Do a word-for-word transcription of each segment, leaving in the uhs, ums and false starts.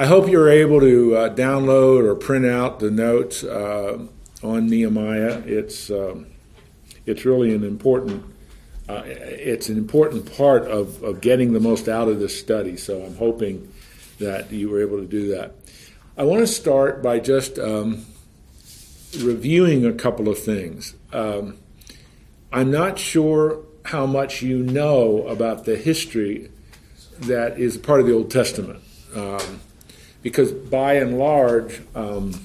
I hope you were able to uh, download or print out the notes uh, on Nehemiah. It's um, it's really an important uh, it's an important part of, of getting the most out of this study. So I'm hoping that you were able to do that. I want to start by just um, reviewing a couple of things. Um, I'm not sure how much you know about the history that is part of the Old Testament. Um, because by and large, um,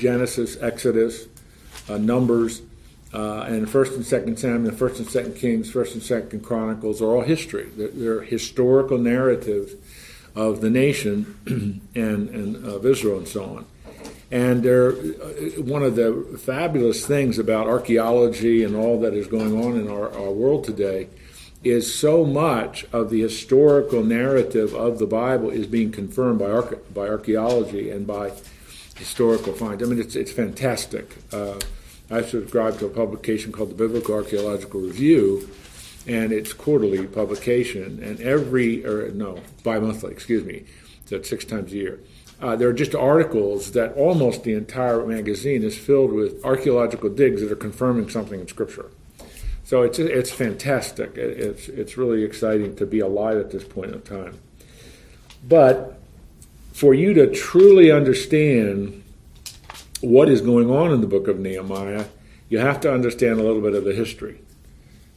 Genesis, Exodus, uh, Numbers, uh, and First and Second Samuel, First and Second Kings, First and Second Chronicles are all history. They're, they're historical narratives of the nation and, and of Israel and so on. And they're, one of the fabulous things about archaeology and all that is going on in our, our world today is so much of the historical narrative of the Bible is being confirmed by arche- by archaeology and by historical finds. I mean, it's it's fantastic. Uh, I subscribe to a publication called the Biblical Archaeological Review, and it's quarterly publication, and every, or no, bi-monthly, excuse me, so it's six times a year. Uh, there are just articles that almost the entire magazine is filled with archaeological digs that are confirming something in Scripture. So it's it's fantastic. It's it's really exciting to be alive at this point in time. But for you to truly understand what is going on in the book of Nehemiah, you have to understand a little bit of the history.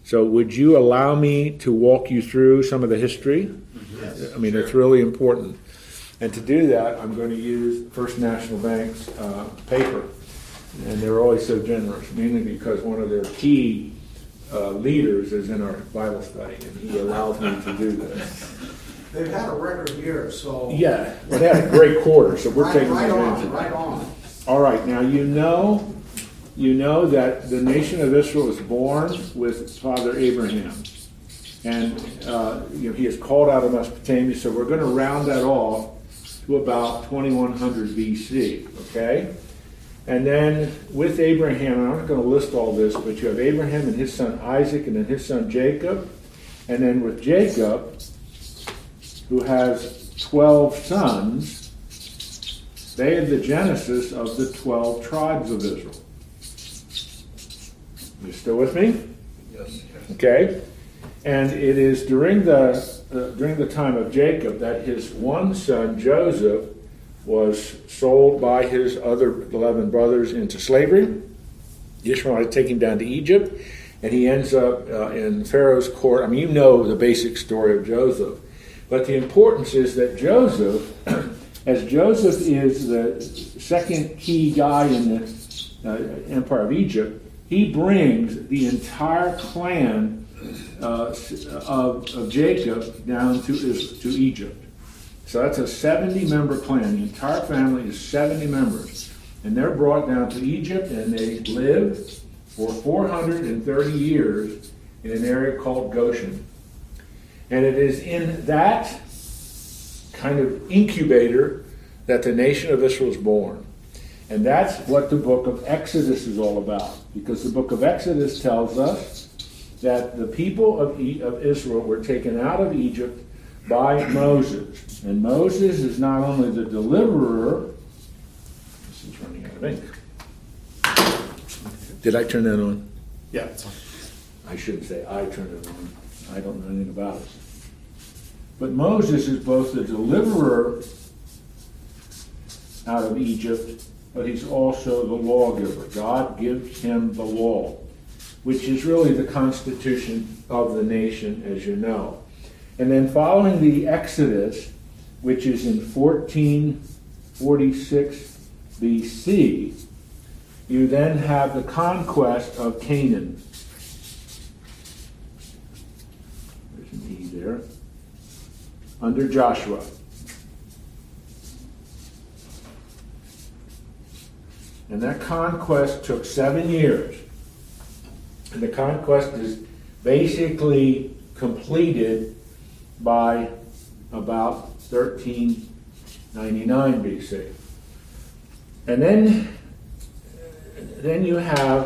So would you allow me to walk you through some of the history? Yes, I mean, sure. It's really important. And to do that, I'm going to use First National Bank's uh, paper. And they're always so generous, mainly because one of their key Uh, leaders is in our Bible study, and he allowed me to do this. They've had a record year, so yeah, well, they had a great quarter, so we're right, taking right advantage. On, right on. All right, now you know, you know that the nation of Israel was born with its father Abraham, and uh, you know, he is called out of Mesopotamia. So we're going to round that off to about twenty-one hundred B C. Okay. And then with Abraham, and I'm not going to list all this, but you have Abraham and his son Isaac and then his son Jacob. And then with Jacob, who has twelve sons, they are the genesis of the twelve tribes of Israel. You still with me? Yes. Okay. And it is during the uh, during the time of Jacob that his one son, Joseph, was sold by his other eleven brothers into slavery. The Ishmaelites take him down to Egypt, and he ends up uh, in Pharaoh's court. I mean, you know the basic story of Joseph. But the importance is that Joseph, as Joseph is the second key guy in the uh, Empire of Egypt, he brings the entire clan uh, of, of Jacob down to Israel, to Egypt. So that's a seventy-member clan. The entire family is seventy members. And they're brought down to Egypt, and they live for four hundred thirty years in an area called Goshen. And it is in that kind of incubator that the nation of Israel is born. And that's what the book of Exodus is all about. Because the book of Exodus tells us that the people of Israel were taken out of Egypt by Moses. And Moses is not only the deliverer. This is running out of ink. Did I turn that on? Yeah. I shouldn't say I turned it on. I don't know anything about it. But Moses is both the deliverer out of Egypt, but he's also the lawgiver. God gives him the law, which is really the constitution of the nation, as you know. And then following the Exodus, which is in fourteen forty-six B C, you then have the conquest of Canaan. There's an E there. Under Joshua. And that conquest took seven years. And the conquest is basically completed by about thirteen ninety-nine B C. And then, then you have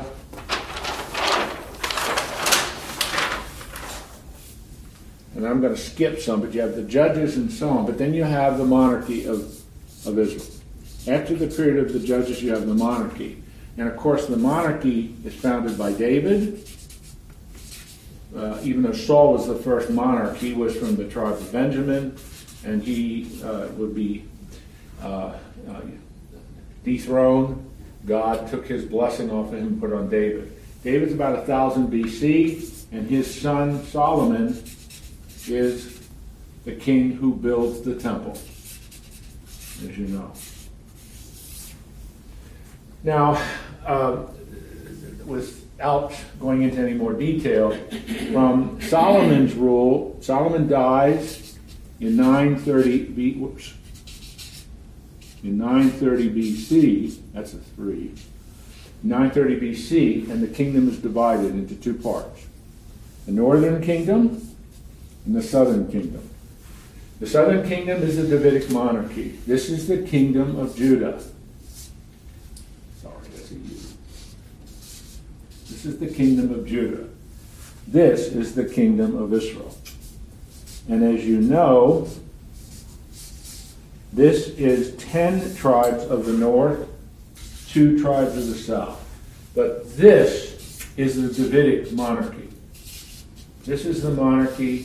and I'm going to skip some, but you have the judges and so on, but then you have the monarchy of, of Israel. After the period of the judges, you have the monarchy. And of course, the monarchy is founded by David. Uh, even though Saul was the first monarch, he was from the tribe of Benjamin, and he uh, would be uh, uh, dethroned. God took his blessing off of him and put it on David. David's about one thousand B C, and his son Solomon is the king who builds the temple, as you know. Now, uh, without going into any more detail, from Solomon's rule, Solomon dies in nine thirty B C, that's a three, nine thirty B C, and the kingdom is divided into two parts, the northern kingdom and the southern kingdom. The southern kingdom is the Davidic monarchy. This is the kingdom of Judah. This is the kingdom of Judah. This is the kingdom of Israel. And as you know, this is ten tribes of the north, two tribes of the south. But this is the Davidic monarchy. This is the monarchy.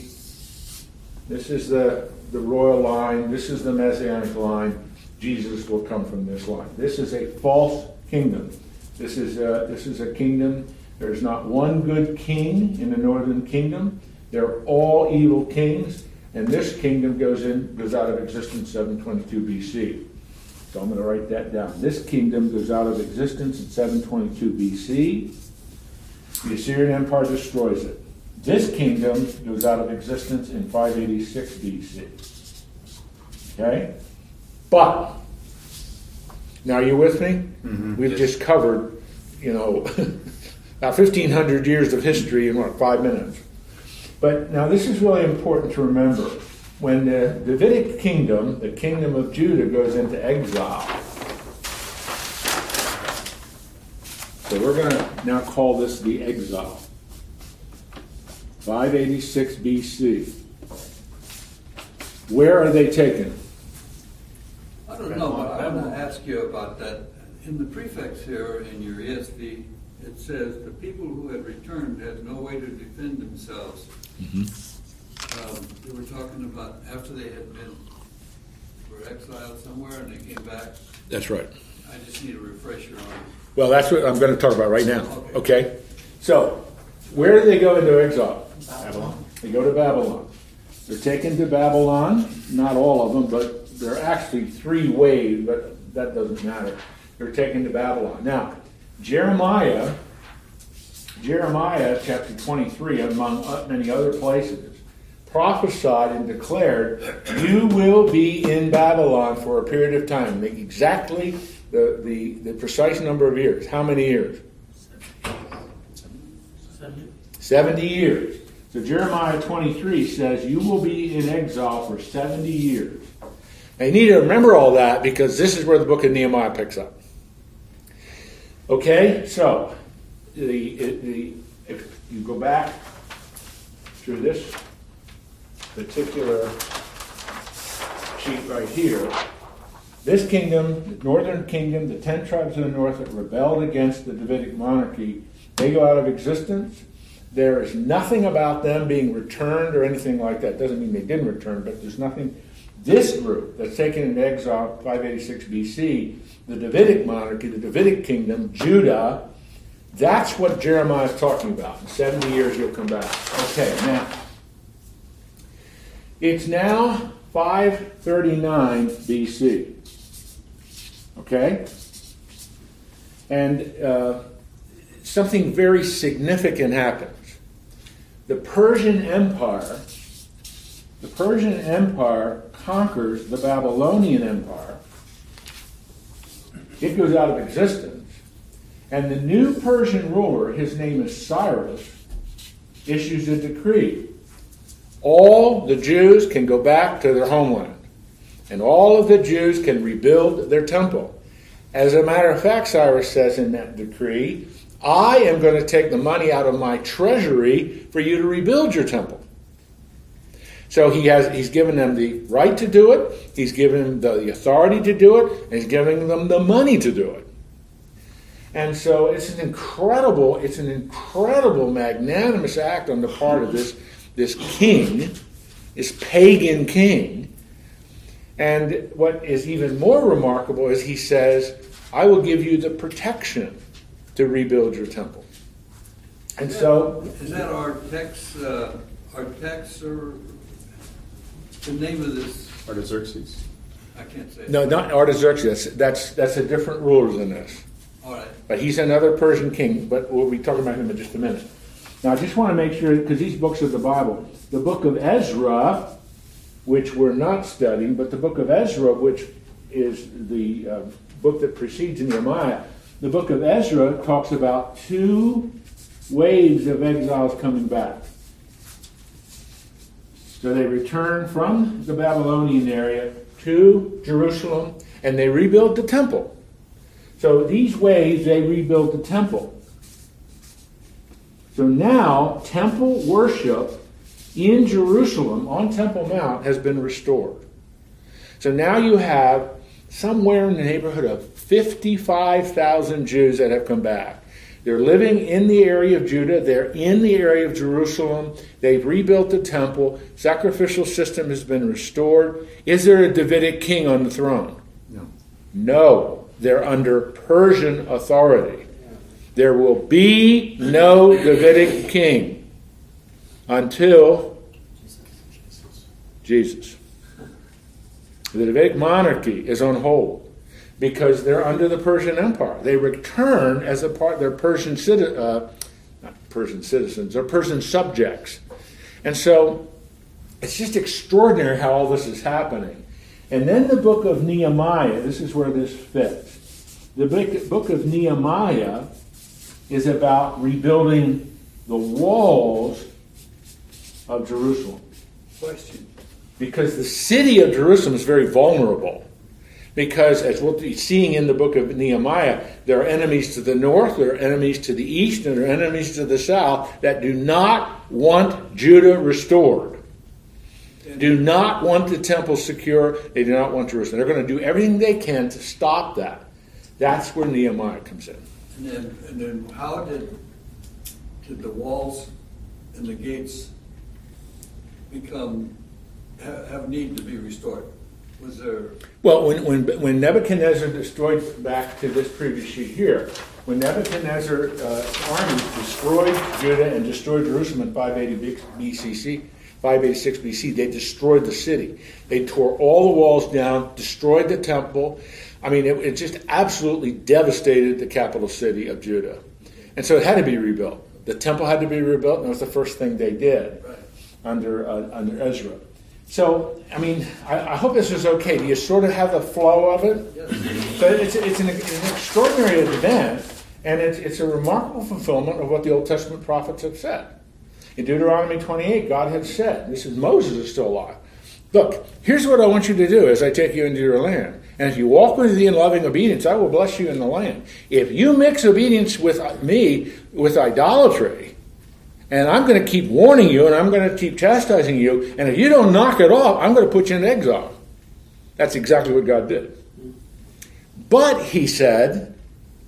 This is the, the royal line. This is the Messianic line. Jesus will come from this line. This is a false kingdom. This is a, this is a kingdom. There's not one good king in the northern kingdom. They're all evil kings. And this kingdom goes in goes out of existence seven twenty-two B C. So I'm going to write that down. This kingdom goes out of existence in seven twenty-two B C. The Assyrian Empire destroys it. This kingdom goes out of existence in five eighty-six B C. Okay? But... now, are you with me? Mm-hmm. We've just covered, you know, about fifteen hundred years of history in, what, five minutes. But now this is really important to remember. When the Davidic kingdom, the kingdom of Judah, goes into exile, so we're going to now call this the exile, five eighty-six B C. Where are they taken? I don't know, but I want to ask you about that. In the prefix here, in your E S V, it says, the people who had returned had no way to defend themselves. Mm-hmm. Um, they were talking about after they had been, were exiled somewhere and they came back. That's right. I just need a refresher on it. Well, that's what I'm going to talk about right now. Okay. okay? So, where do they go into exile? Babylon. They go to Babylon. They're taken to Babylon, not all of them, but there are actually three waves, but that doesn't matter. They're taken to Babylon. Now, Jeremiah, Jeremiah chapter twenty-three, among many other places, prophesied and declared, you will be in Babylon for a period of time. Exactly the, the, the precise number of years. How many years? seventy. seventy years. So Jeremiah twenty-three says, you will be in exile for seventy years. Now, you need to remember all that because this is where the book of Nehemiah picks up. Okay, so the, the if you go back through this particular sheet right here, this kingdom, the northern kingdom, the ten tribes of the north that rebelled against the Davidic monarchy, they go out of existence. There is nothing about them being returned or anything like that. Doesn't mean they didn't return, but there's nothing... This group that's taken into exile, five eighty-six B C, the Davidic monarchy, the Davidic kingdom, Judah, that's what Jeremiah is talking about. In seventy years you'll come back. Okay, now, it's now five thirty-nine B C, okay? And uh, something very significant happens. The Persian Empire... The Persian Empire conquers the Babylonian Empire. It goes out of existence. And the new Persian ruler, his name is Cyrus, issues a decree. All the Jews can go back to their homeland. And all of the Jews can rebuild their temple. As a matter of fact, Cyrus says in that decree, I am going to take the money out of my treasury for you to rebuild your temple. So he has, he's given them the right to do it, he's given them the, the authority to do it, and he's giving them the money to do it. And so it's an incredible, it's an incredible magnanimous act on the part of this, this king, this pagan king. And what is even more remarkable is he says, I will give you the protection to rebuild your temple. And is so... That, is that Artax, uh, Artax or the name of this? Artaxerxes. I can't say it. No, not Artaxerxes. That's, that's, that's a different ruler than this. All right. But he's another Persian king, but we'll be talking about him in just a minute. Now, I just want to make sure, because these books of the Bible, the book of Ezra, which we're not studying, but the book of Ezra, which is the uh, book that precedes Nehemiah, the book of Ezra talks about two waves of exiles coming back. So they return from the Babylonian area to Jerusalem, and they rebuild the temple. So these waves, they rebuild the temple. So now, temple worship in Jerusalem on Temple Mount has been restored. So now you have somewhere in the neighborhood of fifty-five thousand Jews that have come back. They're living in the area of Judah. They're in the area of Jerusalem. They've rebuilt the temple. Sacrificial system has been restored. Is there a Davidic king on the throne? No. No. They're under Persian authority. There will be no Davidic king until Jesus. The Davidic monarchy is on hold because they're under the Persian Empire. They return as a part, they're Persian, uh, not Persian citizens, they're Persian subjects. And so it's just extraordinary how all this is happening. And then the book of Nehemiah, this is where this fits. The book of Nehemiah is about rebuilding the walls of Jerusalem. Question. Because the city of Jerusalem is very vulnerable. Because as we'll be seeing in the book of Nehemiah, there are enemies to the north, there are enemies to the east, and there are enemies to the south that do not want Judah restored. Do not want the temple secure. They do not want Jerusalem. They're going to do everything they can to stop that. That's where Nehemiah comes in. And then, and then how did, did the walls and the gates become, have need to be restored? Was there... Well, when, when, when Nebuchadnezzar destroyed, back to this previous sheet here, when Nebuchadnezzar's uh, army destroyed Judah and destroyed Jerusalem in five eighty B C, five eighty-six B C, they destroyed the city. They tore all the walls down, destroyed the temple. I mean, it, it just absolutely devastated the capital city of Judah. And so it had to be rebuilt. The temple had to be rebuilt, and it was the first thing they did under uh, under Ezra. So, I mean, I, I hope this is okay. Do you sort of have the flow of it? Yes. But it's, it's an, an extraordinary event, and it's, it's a remarkable fulfillment of what the Old Testament prophets have said. In Deuteronomy twenty-eight, God had said, this is Moses is still alive. Look, here's what I want you to do as I take you into your land. And if you walk with me in loving obedience, I will bless you in the land. If you mix obedience with me, with idolatry, and I'm going to keep warning you and I'm going to keep chastising you, and if you don't knock it off, I'm going to put you in exile. That's exactly what God did. But, he said,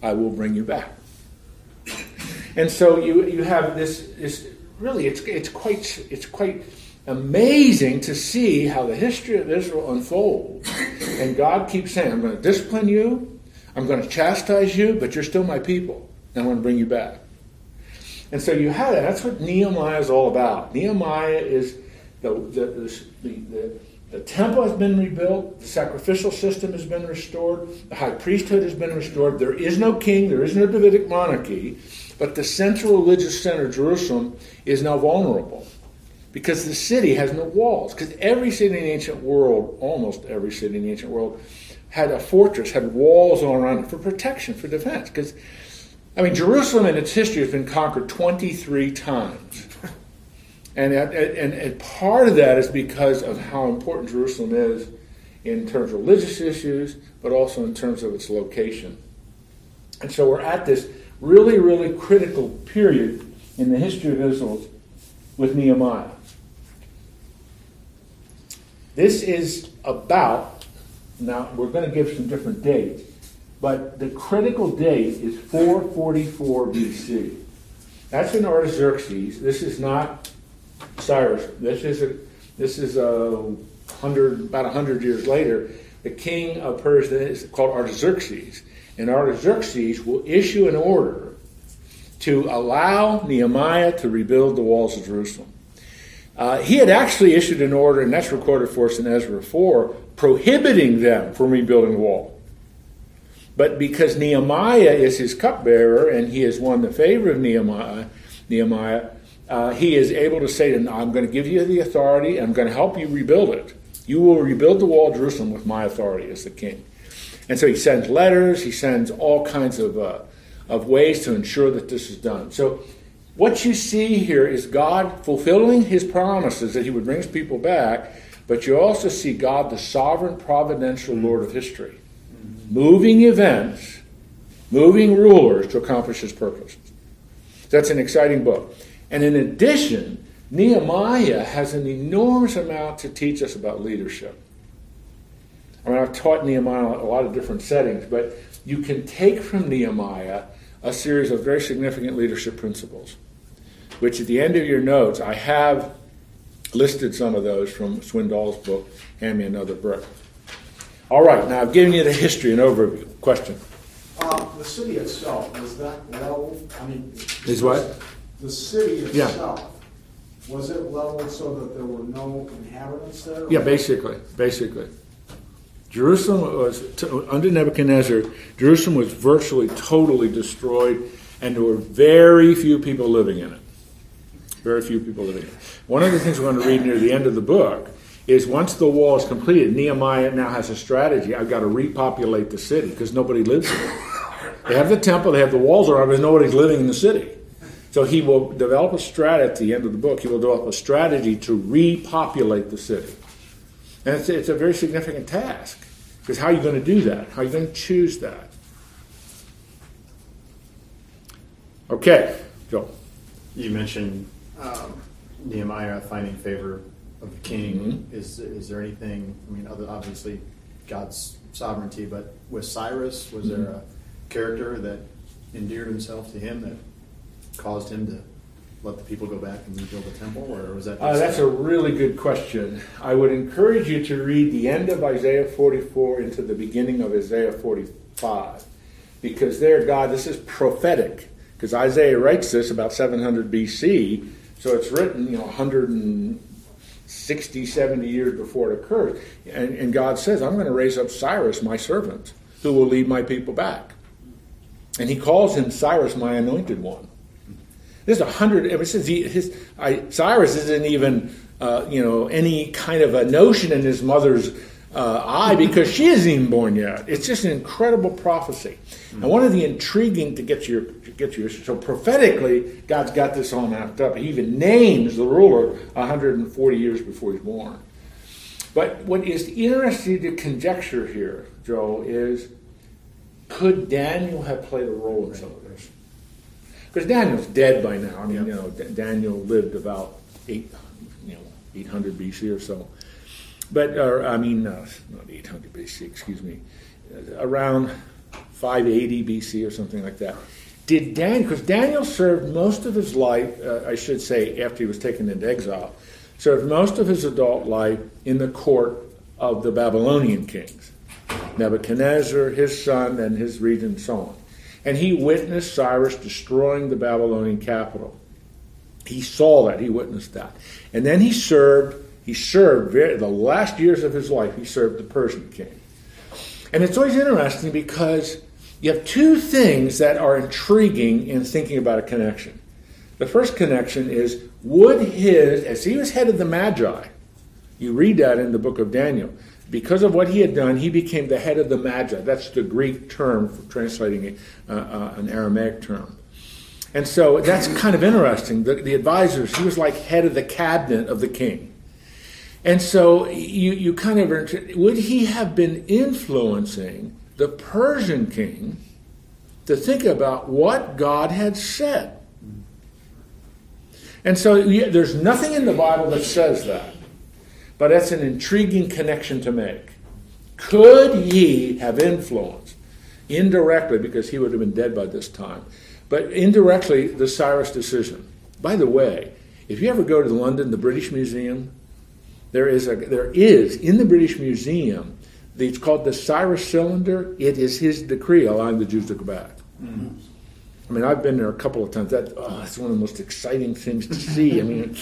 I will bring you back. And so you, you have this... this Really, it's it's quite it's quite amazing to see how the history of Israel unfolds. And God keeps saying, I'm going to discipline you, I'm going to chastise you, but you're still my people, and I'm going to bring you back. And so you have that. That's what Nehemiah is all about. Nehemiah is, the the the, the, the temple has been rebuilt, the sacrificial system has been restored, the high priesthood has been restored, there is no king, there is no Davidic monarchy, but the central religious center, Jerusalem, is now vulnerable because the city has no walls. Because every city in the ancient world, almost every city in the ancient world, had a fortress, had walls all around it for protection, for defense. Because, I mean, Jerusalem in its history has been conquered twenty-three times. And, and, and part of that is because of how important Jerusalem is in terms of religious issues, but also in terms of its location. And so we're at this really, really critical period in the history of Israel with Nehemiah. This is about, now we're going to give some different dates, but the critical date is four forty-four B C. That's in Artaxerxes. This is not Cyrus. This is a, this is a hundred about a hundred years later. The king of Persia is called Artaxerxes, and Artaxerxes will issue an order to allow Nehemiah to rebuild the walls of Jerusalem. Uh, he had actually issued an order, and that's recorded for us in Ezra four, prohibiting them from rebuilding the wall. But because Nehemiah is his cupbearer and he has won the favor of Nehemiah, Nehemiah uh, he is able to say to him, I'm going to give you the authority, I'm going to help you rebuild it. You will rebuild the wall of Jerusalem with my authority as the king. And so he sends letters, he sends all kinds of, uh, of ways to ensure that this is done. So what you see here is God fulfilling his promises that he would bring his people back, but you also see God, the sovereign, providential Lord of history, moving events, moving rulers to accomplish his purpose. That's an exciting book. And in addition, Nehemiah has an enormous amount to teach us about leadership. I mean, I've taught Nehemiah in a lot of different settings, but you can take from Nehemiah a series of very significant leadership principles, which at the end of your notes, I have listed some of those from Swindoll's book, Hand Me Another Brick. All right, now I've given you the history and overview. Question? Uh, the city itself, was that leveled? I mean, is what? The city itself. Yeah. Was it leveled so that there were no inhabitants there? Yeah, basically, basically. Jerusalem was, under Nebuchadnezzar, Jerusalem was virtually totally destroyed, and there were very few people living in it. Very few people living in it. One of the things we're going to read near the end of the book is once the wall is completed, Nehemiah now has a strategy. I've got to repopulate the city because nobody lives in it. They have the temple, they have the walls around, but nobody's living in the city. So he will develop a strategy, at the end of the book, he will develop a strategy to repopulate the city. And it's, it's a very significant task, because how are you going to do that? How are you going to choose that? Okay, Joel. You mentioned um, Nehemiah finding favor of the king. Mm-hmm. Is is there anything, I mean, other, obviously God's sovereignty, but with Cyrus, was mm-hmm. there a character that endeared himself to him that caused him to let the people go back and rebuild the temple, or was that? Uh, that's a really good question. I would encourage you to read the end of Isaiah forty-four into the beginning of Isaiah forty-five, because there, God, this is prophetic, because Isaiah writes this about seven hundred B C, so it's written, you know, one hundred sixty, seventy years before it occurred, and, and God says, I'm going to raise up Cyrus, my servant, who will lead my people back, and he calls him Cyrus, my anointed one. This is a hundred. It says he, his, I, Cyrus isn't even, uh, you know, any kind of a notion in his mother's uh, eye, because she isn't even born yet. It's just an incredible prophecy. Mm-hmm. And one of the intriguing to get to your to get to your so prophetically, God's got this all mapped up. He even names the ruler one hundred forty years before he's born. But what is interesting to conjecture here, Joel, is could Daniel have played a role in some of this? Because Daniel's dead by now. I mean, yep. you know, D- Daniel lived about eight, you know, eight hundred B C or so. But uh, I mean, uh, not eight hundred B C. Excuse me, uh, around five eighty B C or something like that. Did Daniel? Because Daniel served most of his life. Uh, I should say, after he was taken into exile, served most of his adult life in the court of the Babylonian kings, Nebuchadnezzar, his son, and his regent, and so on. And he witnessed Cyrus destroying the Babylonian capital. He saw that. He witnessed that. And then he served, he served very, the last years of his life, he served the Persian king. And it's always interesting because you have two things that are intriguing in thinking about a connection. The first connection is, would his, as he was head of the Magi, you read that in the book of Daniel, because of what he had done, he became the head of the Magi. That's the Greek term for translating a, uh, uh, an Aramaic term. And so that's kind of interesting. The, the advisors, he was like head of the cabinet of the king. And so you, you kind of, would he have been influencing the Persian king to think about what God had said? And so yeah, there's nothing in the Bible that says that. but that's an intriguing connection to make. Could ye have influence? Indirectly, because he would have been dead by this time, but indirectly, the Cyrus decision. By the way, if you ever go to London, the British Museum, there is, a, there is in the British Museum, the, it's called the Cyrus Cylinder. It is his decree allowing the Jews to go back. Mm-hmm. I mean, I've been there a couple of times. That, oh, that's one of the most exciting things to see. I mean,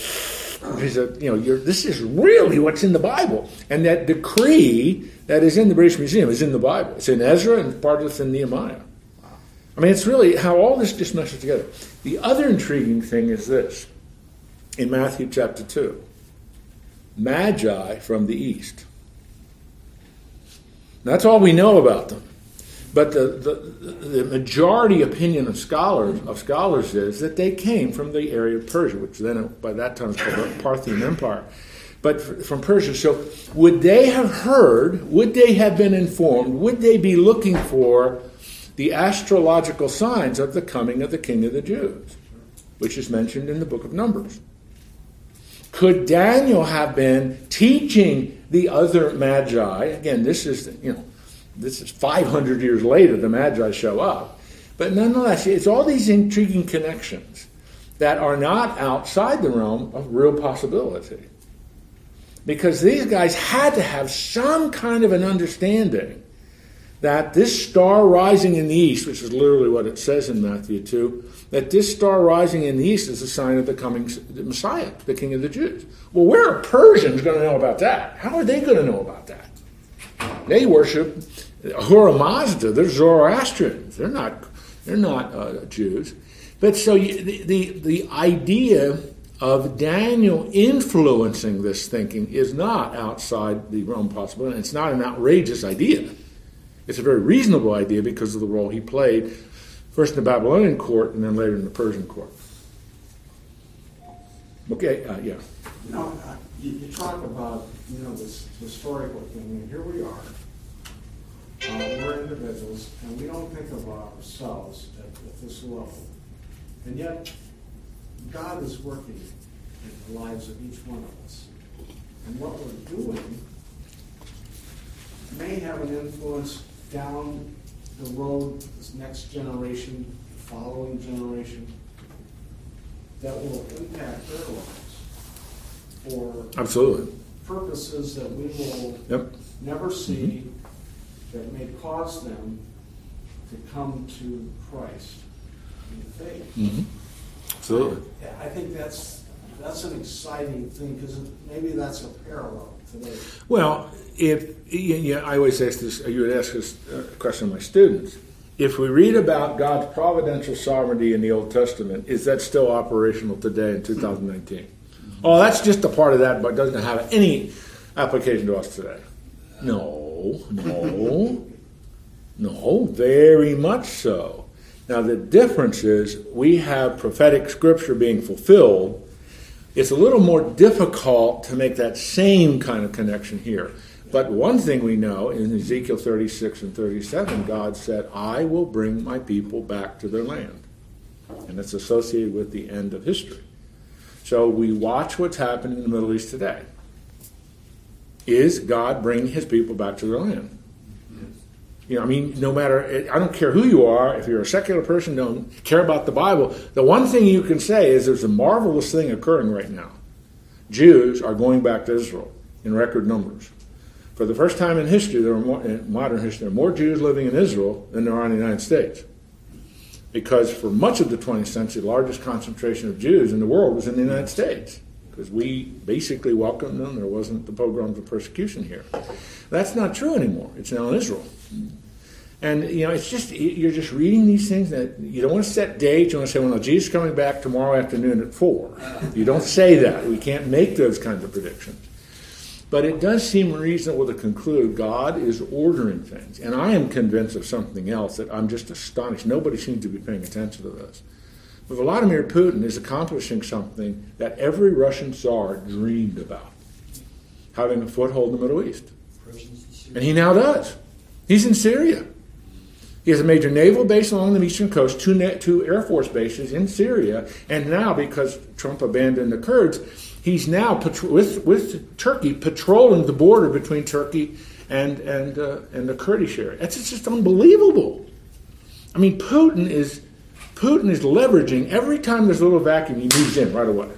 a, you know, you're, this is really what's in the Bible. And that decree that is in the British Museum is in the Bible. It's in Ezra and part of it's in Nehemiah. I mean, it's really how all this just meshes together. The other intriguing thing is this. In Matthew chapter two, Magi from the east. That's all we know about them. But the, the, the majority opinion of scholars of scholars is that they came from the area of Persia, which then by that time was called the Parthian Empire, but from Persia. So would they have heard, would they have been informed, would they be looking for the astrological signs of the coming of the King of the Jews, which is mentioned in the book of Numbers? Could Daniel have been teaching the other Magi? Again, this is, you know, this is five hundred years later, the Magi show up. But nonetheless, it's all these intriguing connections that are not outside the realm of real possibility. Because these guys had to have some kind of an understanding that this star rising in the east, which is literally what it says in Matthew two, that this star rising in the east is a sign of the coming Messiah, the King of the Jews. Well, where are Persians going to know about that? How are they going to know about that? They worship Ahura Mazda. They're Zoroastrians. They're not. They're not uh, Jews. But so you, the, the the idea of Daniel influencing this thinking is not outside the realm possible, and it's not an outrageous idea. It's a very reasonable idea because of the role he played, first in the Babylonian court and then later in the Persian court. Okay. Uh, yeah. No, you, you talk about, you know, this historical thing, and here we are. Uh, we're individuals, and we don't think about ourselves at, at this level. And yet, God is working in the lives of each one of us. And what we're doing may have an influence down the road, this next generation, the following generation, that will impact their lives for absolutely purposes that we will yep. never see, mm-hmm. that may cause them to come to Christ in faith. Mm-hmm. Absolutely. I, I think that's that's an exciting thing, because maybe that's a parallel today. Well, if you know, I always ask this, you would ask this question to my students. If we read about God's providential sovereignty in the Old Testament, is that still operational today in two thousand nineteen? Oh, that's just a part of that, but doesn't have any application to us today. No, no, no, very much so. Now, the difference is we have prophetic scripture being fulfilled. It's a little more difficult to make that same kind of connection here. But one thing we know, in Ezekiel thirty-six and thirty-seven, God said, I will bring my people back to their land. And it's associated with the end of history. So we watch what's happening in the Middle East today. Is God bringing his people back to their land? You know, I mean, no matter, I don't care who you are, if you're a secular person, don't care about the Bible, the one thing you can say is there's a marvelous thing occurring right now. Jews are going back to Israel in record numbers. For the first time in history, there are more, in modern history, there are more Jews living in Israel than there are in the United States. Because for much of the twentieth century, the largest concentration of Jews in the world was in the United States. Because we basically welcomed them. There wasn't the pogroms of persecution here. That's not true anymore. It's now in Israel. And, you know, it's just, you're just reading these things that you don't want to set dates. You want to say, well, no, Jesus is coming back tomorrow afternoon at four. You don't say that. We can't make those kinds of predictions. But it does seem reasonable to conclude God is ordering things. And I am convinced of something else that I'm just astonished. Nobody seems to be paying attention to this. But Vladimir Putin is accomplishing something that every Russian Tsar dreamed about, having a foothold in the Middle East. And he now does. He's in Syria. He has a major naval base along the eastern coast, two, net, two Air Force bases in Syria, and now, because Trump abandoned the Kurds, he's now patro- with, with Turkey patrolling the border between Turkey and and uh, and the Kurdish area. That's it's just unbelievable. I mean, Putin is Putin is leveraging. Every time there's a little vacuum, he moves in right away.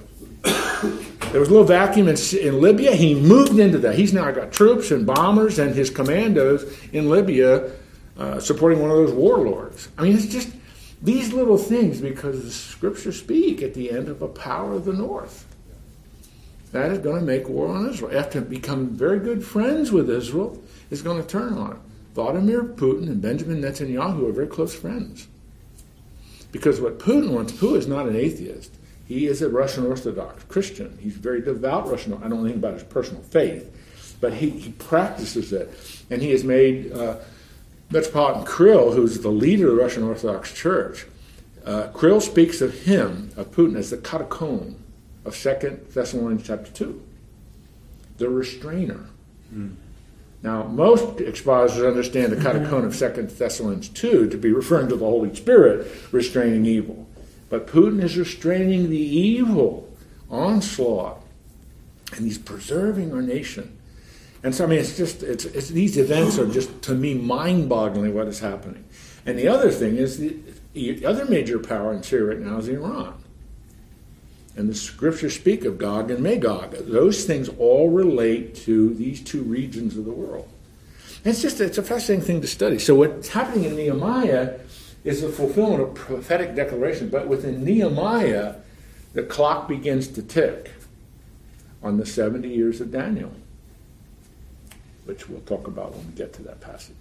There was a little vacuum in, in Libya. He moved into that. He's now got troops and bombers and his commandos in Libya uh, supporting one of those warlords. I mean, it's just these little things, because the scriptures speak at the end of a power of the north. That is going to make war on Israel. After becoming very good friends with Israel, is going to turn on it. Vladimir Putin and Benjamin Netanyahu are very close friends. Because what Putin wants, Putin is not an atheist. He is a Russian Orthodox Christian. He's very devout Russian. I don't think about his personal faith, but he, he practices it. And he has made uh, Metropolitan Krill, who's the leader of the Russian Orthodox Church, uh, Krill speaks of him, of Putin, as the catacomb of Second Thessalonians chapter two, the restrainer. Mm. Now, most expositors understand the catacomb of Second Thessalonians two to be referring to the Holy Spirit restraining evil. But Putin is restraining the evil onslaught, and he's preserving our nation. And so, I mean, it's just, it's, it's these events are just, to me, mind-boggling what is happening. And the other thing is, the, the other major power in Syria right now is Iran. And the scriptures speak of Gog and Magog. Those things all relate to these two regions of the world. And it's just, it's a fascinating thing to study. So what's happening in Nehemiah is the fulfillment of prophetic declaration. But within Nehemiah, the clock begins to tick on the seventy years of Daniel, which we'll talk about when we get to that passage.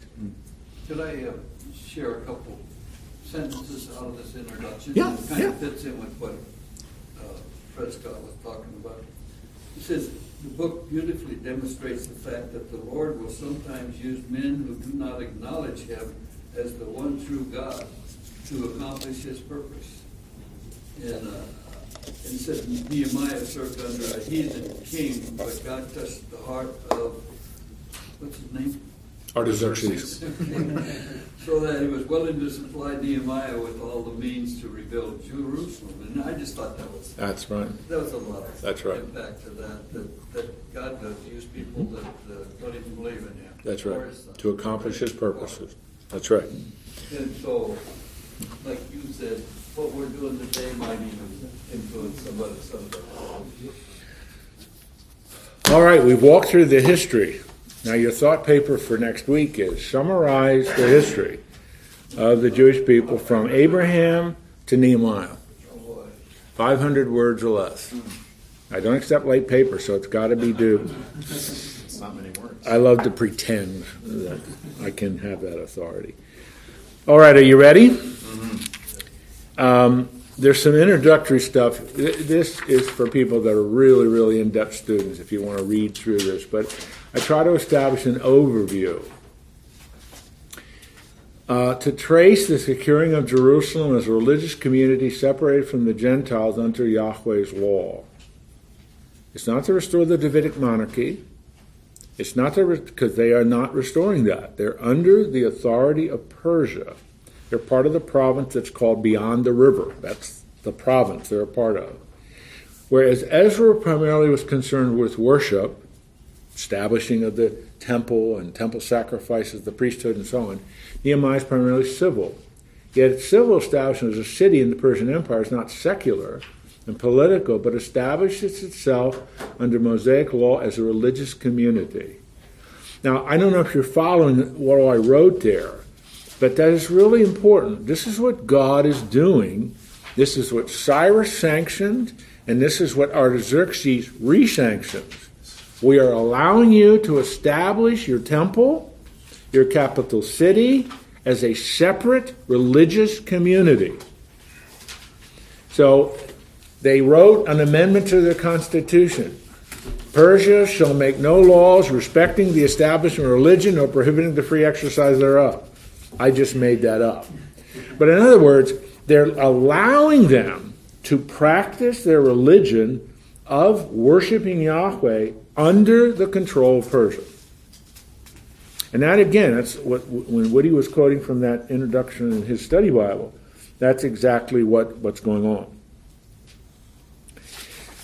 Could I uh, share a couple sentences out of this introduction? Yeah, it kind yeah. of fits in with what Prescott was talking about. He says, the book beautifully demonstrates the fact that the Lord will sometimes use men who do not acknowledge him as the one true God to accomplish his purpose. And, uh, and it says, Nehemiah served under a heathen king, but God touched the heart of, what's his name? Artaxerxes. So that he was willing to supply Nehemiah with all the means to rebuild Jerusalem. And I just thought that was... That's right. That was a lot of That's right. impact to that, that, that God does use people that uh, don't even believe in him. That's right. To accomplish his purposes. That's right. And so, like you said, what we're doing today might even influence somebody. somebody. All right, we've walked through the history. Now, your thought paper for next week is summarize the history of the Jewish people from Abraham to Nehemiah. five hundred words or less. I don't accept late paper, so it's got to be due. It's not many words. I love to pretend that I can have that authority. All right, are you ready? Um, there's some introductory stuff. This is for people that are really, really in-depth students if you want to read through this, but I try to establish an overview. Uh, to trace the securing of Jerusalem as a religious community separated from the Gentiles under Yahweh's law. It's not to restore the Davidic monarchy. It's not to, because re- they are not restoring that. They're under the authority of Persia. They're part of the province that's called Beyond the River. That's the province they're a part of. Whereas Ezra primarily was concerned with worship, establishing of the temple and temple sacrifices, the priesthood and so on, Nehemiah is primarily civil. Yet its civil establishment as a city in the Persian Empire is not secular and political, but establishes itself under Mosaic law as a religious community. Now, I don't know if you're following what I wrote there, but that is really important. This is what God is doing. This is what Cyrus sanctioned, and this is what Artaxerxes re-sanctions. We are allowing you to establish your temple, your capital city, as a separate religious community. So they wrote an amendment to the Constitution. Persia shall make no laws respecting the establishment of religion or prohibiting the free exercise thereof. I just made that up. But in other words, they're allowing them to practice their religion of worshiping Yahweh under the control of Persia. And that, again, that's what, when Woody was quoting from that introduction in his study Bible, that's exactly what, what's going on.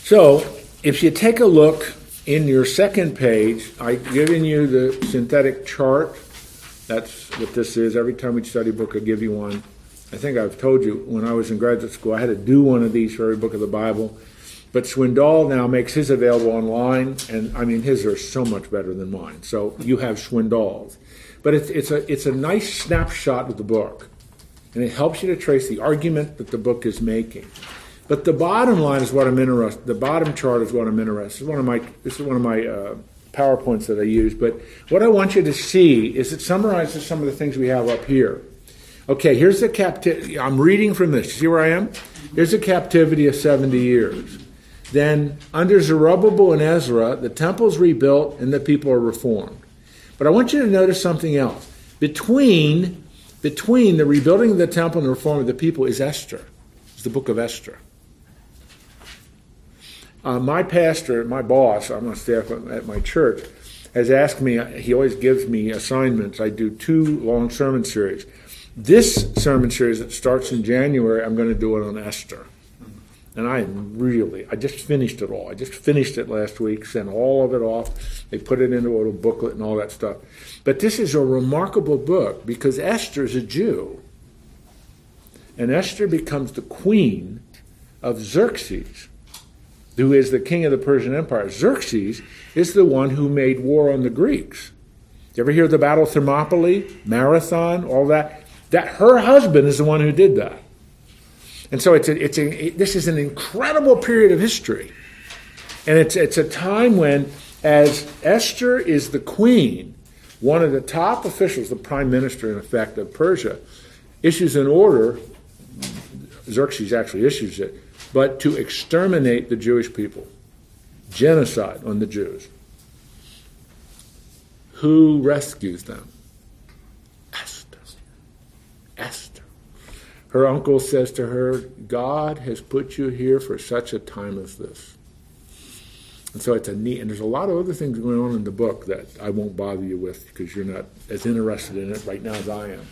So, if you take a look in your second page, I've given you the synthetic chart. That's what this is. Every time we study a book, I give you one. I think I've told you, when I was in graduate school, I had to do one of these for every book of the Bible. But Swindoll now makes his available online, and I mean, his are so much better than mine. So you have Swindoll's. But it's, it's, a, it's a nice snapshot of the book, and it helps you to trace the argument that the book is making. But the bottom line is what I'm interested. The bottom chart is what I'm interested. This is one of my, this is one of my uh, PowerPoints that I use. But what I want you to see is it summarizes some of the things we have up here. Okay, here's the captivity. I'm reading from this. See where I am? Here's the captivity of seventy years. Then, under Zerubbabel and Ezra, the temple's rebuilt and the people are reformed. But I want you to notice something else. Between, between the rebuilding of the temple and the reform of the people is Esther. It's the book of Esther. Uh, my pastor, my boss, I'm on staff at my church, has asked me, he always gives me assignments. I do two long sermon series. This sermon series that starts in January, I'm going to do it on Esther. And I really, I just finished it all. I just finished it last week, sent all of it off. They put it into a little booklet and all that stuff. But this is a remarkable book because Esther's a Jew. And Esther becomes the queen of Xerxes, who is the king of the Persian Empire. Xerxes is the one who made war on the Greeks. You ever hear of the Battle of Thermopylae, Marathon, all that? That her husband is the one who did that. And so it's a, it's a, it, this is an incredible period of history. And it's, it's a time when, as Esther is the queen, one of the top officials, the prime minister, in effect, of Persia, issues an order, Xerxes actually issues it, but to exterminate the Jewish people. Genocide on the Jews. Who rescues them? Esther. Esther. Her uncle says to her, God has put you here for such a time as this. And so it's a neat, and there's a lot of other things going on in the book that I won't bother you with because you're not as interested in it right now as I am.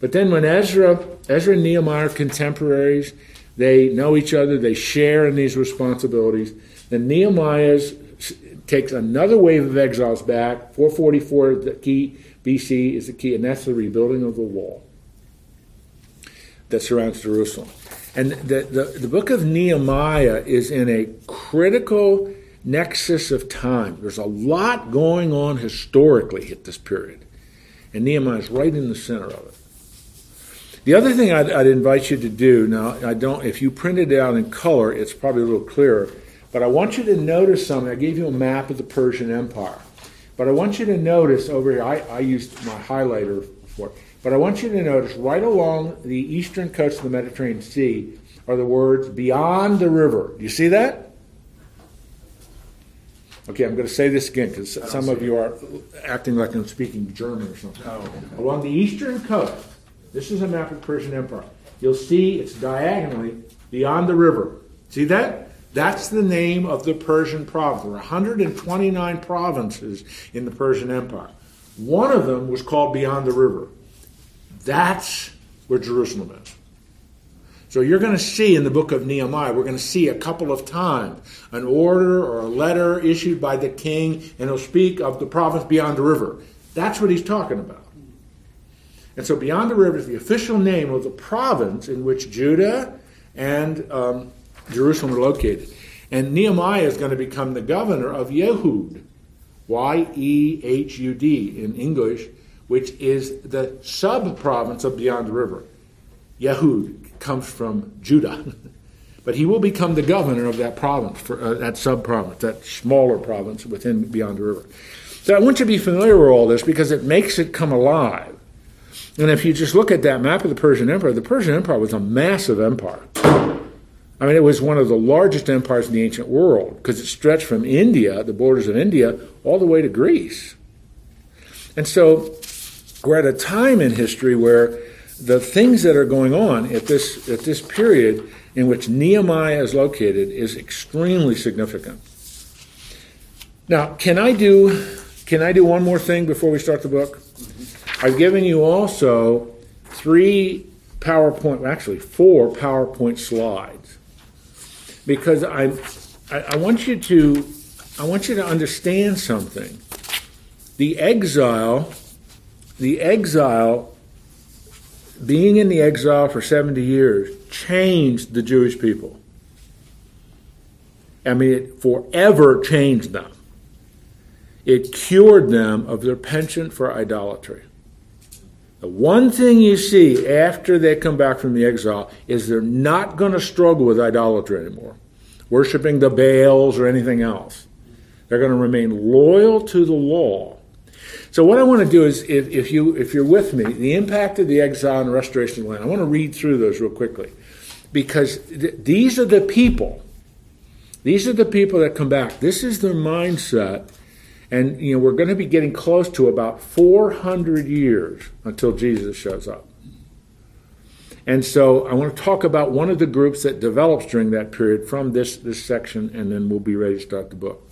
But then when Ezra, Ezra and Nehemiah are contemporaries, they know each other, they share in these responsibilities. Then Nehemiah takes another wave of exiles back, four forty-four the key, B C is the key, and that's the rebuilding of the wall that surrounds Jerusalem. And the, the, the book of Nehemiah is in a critical nexus of time. There's a lot going on historically at this period. And Nehemiah is right in the center of it. The other thing I'd, I'd invite you to do, now I don't, if you print it out in color, it's probably a little clearer, but I want you to notice something. I gave you a map of the Persian Empire. But I want you to notice over here, I, I used my highlighter for it. But I want you to notice right along the eastern coast of the Mediterranean Sea are the words beyond the river. Do you see that? Okay, I'm going to say this again because some of you are acting like I'm speaking German or something. Oh. Along the eastern coast, this is a map of the Persian Empire. You'll see it's diagonally beyond the river. See that? That's the name of the Persian province. There are one hundred twenty-nine provinces in the Persian Empire. One of them was called Beyond the River. That's where Jerusalem is. So you're going to see in the book of Nehemiah, we're going to see a couple of times an order or a letter issued by the king, and he'll speak of the province beyond the river. That's what he's talking about. And so beyond the river is the official name of the province in which Judah and um, Jerusalem are located. And Nehemiah is going to become the governor of Yehud, Y E H U D in English, which is the sub-province of beyond the river. Yehud comes from Judah. But he will become the governor of that province, for, uh, that sub-province, that smaller province within beyond the river. So I want you to be familiar with all this because it makes it come alive. And if you just look at that map of the Persian Empire, the Persian Empire was a massive empire. I mean, it was one of the largest empires in the ancient world because it stretched from India, the borders of India, all the way to Greece. And so we're at a time in history where the things that are going on at this at this period in which Nehemiah is located is extremely significant. Now, can I do Can I do one more thing before we start the book? Mm-hmm. I've given you also three PowerPoint, actually four PowerPoint slides, because I, I, I want you to, I want you to understand something. The exile, the exile, being in the exile for seventy years changed the Jewish people. I mean, it forever changed them. It cured them of their penchant for idolatry. The one thing you see after they come back from the exile is they're not going to struggle with idolatry anymore, worshiping the Baals or anything else. They're going to remain loyal to the law. So what I want to do is, if, if, you, if you're with me, the impact of the exile and restoration of the land, I want to read through those real quickly, because th- these are the people. These are the people that come back. This is their mindset. And, you know, we're going to be getting close to about four hundred years until Jesus shows up. And so I want to talk about one of the groups that develops during that period from this, this section, and then we'll be ready to start the book.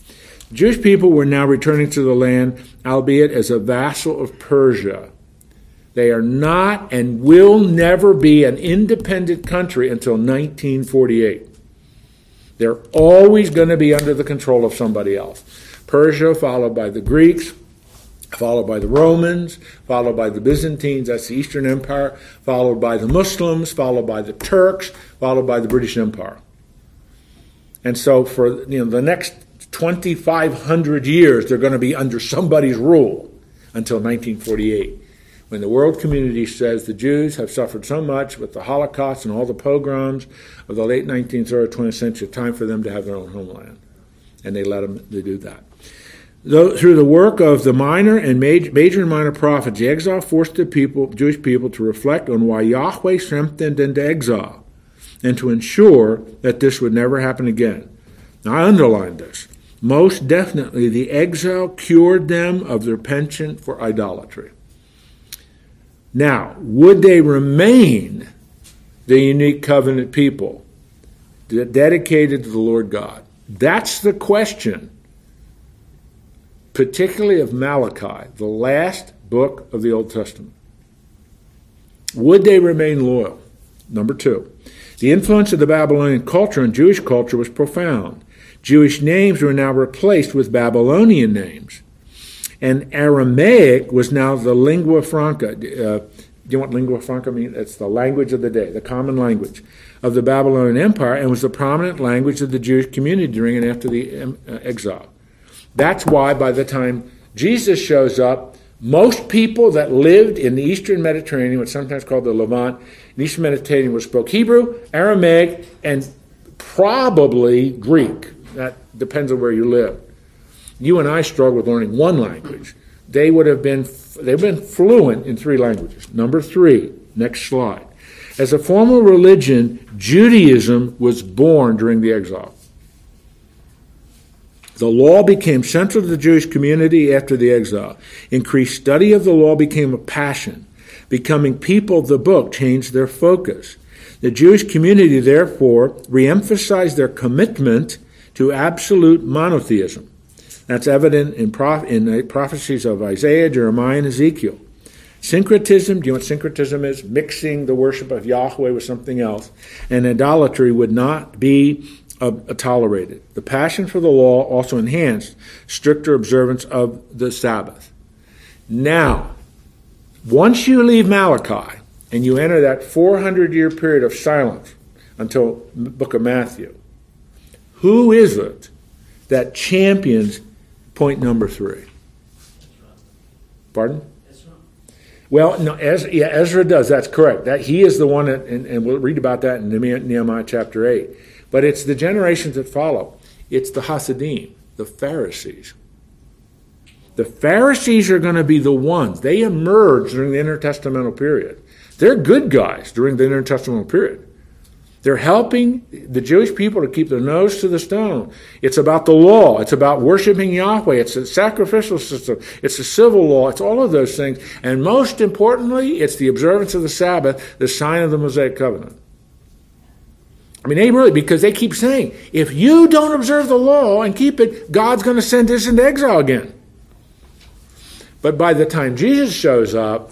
Jewish people were now returning to the land, albeit as a vassal of Persia. They are not and will never be an independent country until nineteen forty-eight. They're always going to be under the control of somebody else. Persia, followed by the Greeks, followed by the Romans, followed by the Byzantines, that's the Eastern Empire, followed by the Muslims, followed by the Turks, followed by the British Empire. And so for, you know, the next twenty-five hundred years, they're going to be under somebody's rule until nineteen forty-eight, when the world community says the Jews have suffered so much with the Holocaust and all the pogroms of the late nineteenth or twentieth century, time for them to have their own homeland. And they let them they do that. Though, through the work of the minor and major, major and minor prophets, the exile forced the people, Jewish people, to reflect on why Yahweh sent them into exile and to ensure that this would never happen again. Now, I underlined this. Most definitely, the exile cured them of their penchant for idolatry. Now, would they remain the unique covenant people dedicated to the Lord God? That's the question, particularly of Malachi, the last book of the Old Testament. Would they remain loyal? Number two, the influence of the Babylonian culture on Jewish culture was profound. Jewish names were now replaced with Babylonian names. And Aramaic was now the lingua franca. Uh, do you know what lingua franca means? It's the language of the day, the common language of the Babylonian Empire, and was the prominent language of the Jewish community during and after the um, uh, exile. That's why by the time Jesus shows up, most people that lived in the Eastern Mediterranean, what's sometimes called the Levant, the Eastern Mediterranean, was spoke Hebrew, Aramaic, and probably Greek. That depends on where you live. You and I struggle with learning one language. They would have been, they've been fluent in three languages. Number three, next slide. As a formal religion, Judaism was born during the exile. The law became central to the Jewish community after the exile. Increased study of the law became a passion. Becoming people of the book changed their focus. The Jewish community, therefore, reemphasized their commitment to absolute monotheism. That's evident in, prof- in the prophecies of Isaiah, Jeremiah, and Ezekiel. Syncretism, do you know what syncretism is? Mixing the worship of Yahweh with something else, and idolatry would not be uh, tolerated. The passion for the law also enhanced stricter observance of the Sabbath. Now, once you leave Malachi and you enter that four hundred year period of silence until the book of Matthew, who is it that champions point number three? Pardon? Ezra. Well, no, Ezra, yeah, Ezra does. That's correct. That he is the one, that, and, and we'll read about that in Nehemiah chapter eight. But it's the generations that follow. It's the Hasidim, the Pharisees. The Pharisees are going to be the ones. They emerge during the intertestamental period. They're good guys during the intertestamental period. They're helping the Jewish people to keep their nose to the stone. It's about the law. It's about worshiping Yahweh. It's a sacrificial system. It's a civil law. It's all of those things. And most importantly, it's the observance of the Sabbath, the sign of the Mosaic Covenant. I mean, they really, because they keep saying, if you don't observe the law and keep it, God's going to send us into exile again. But by the time Jesus shows up,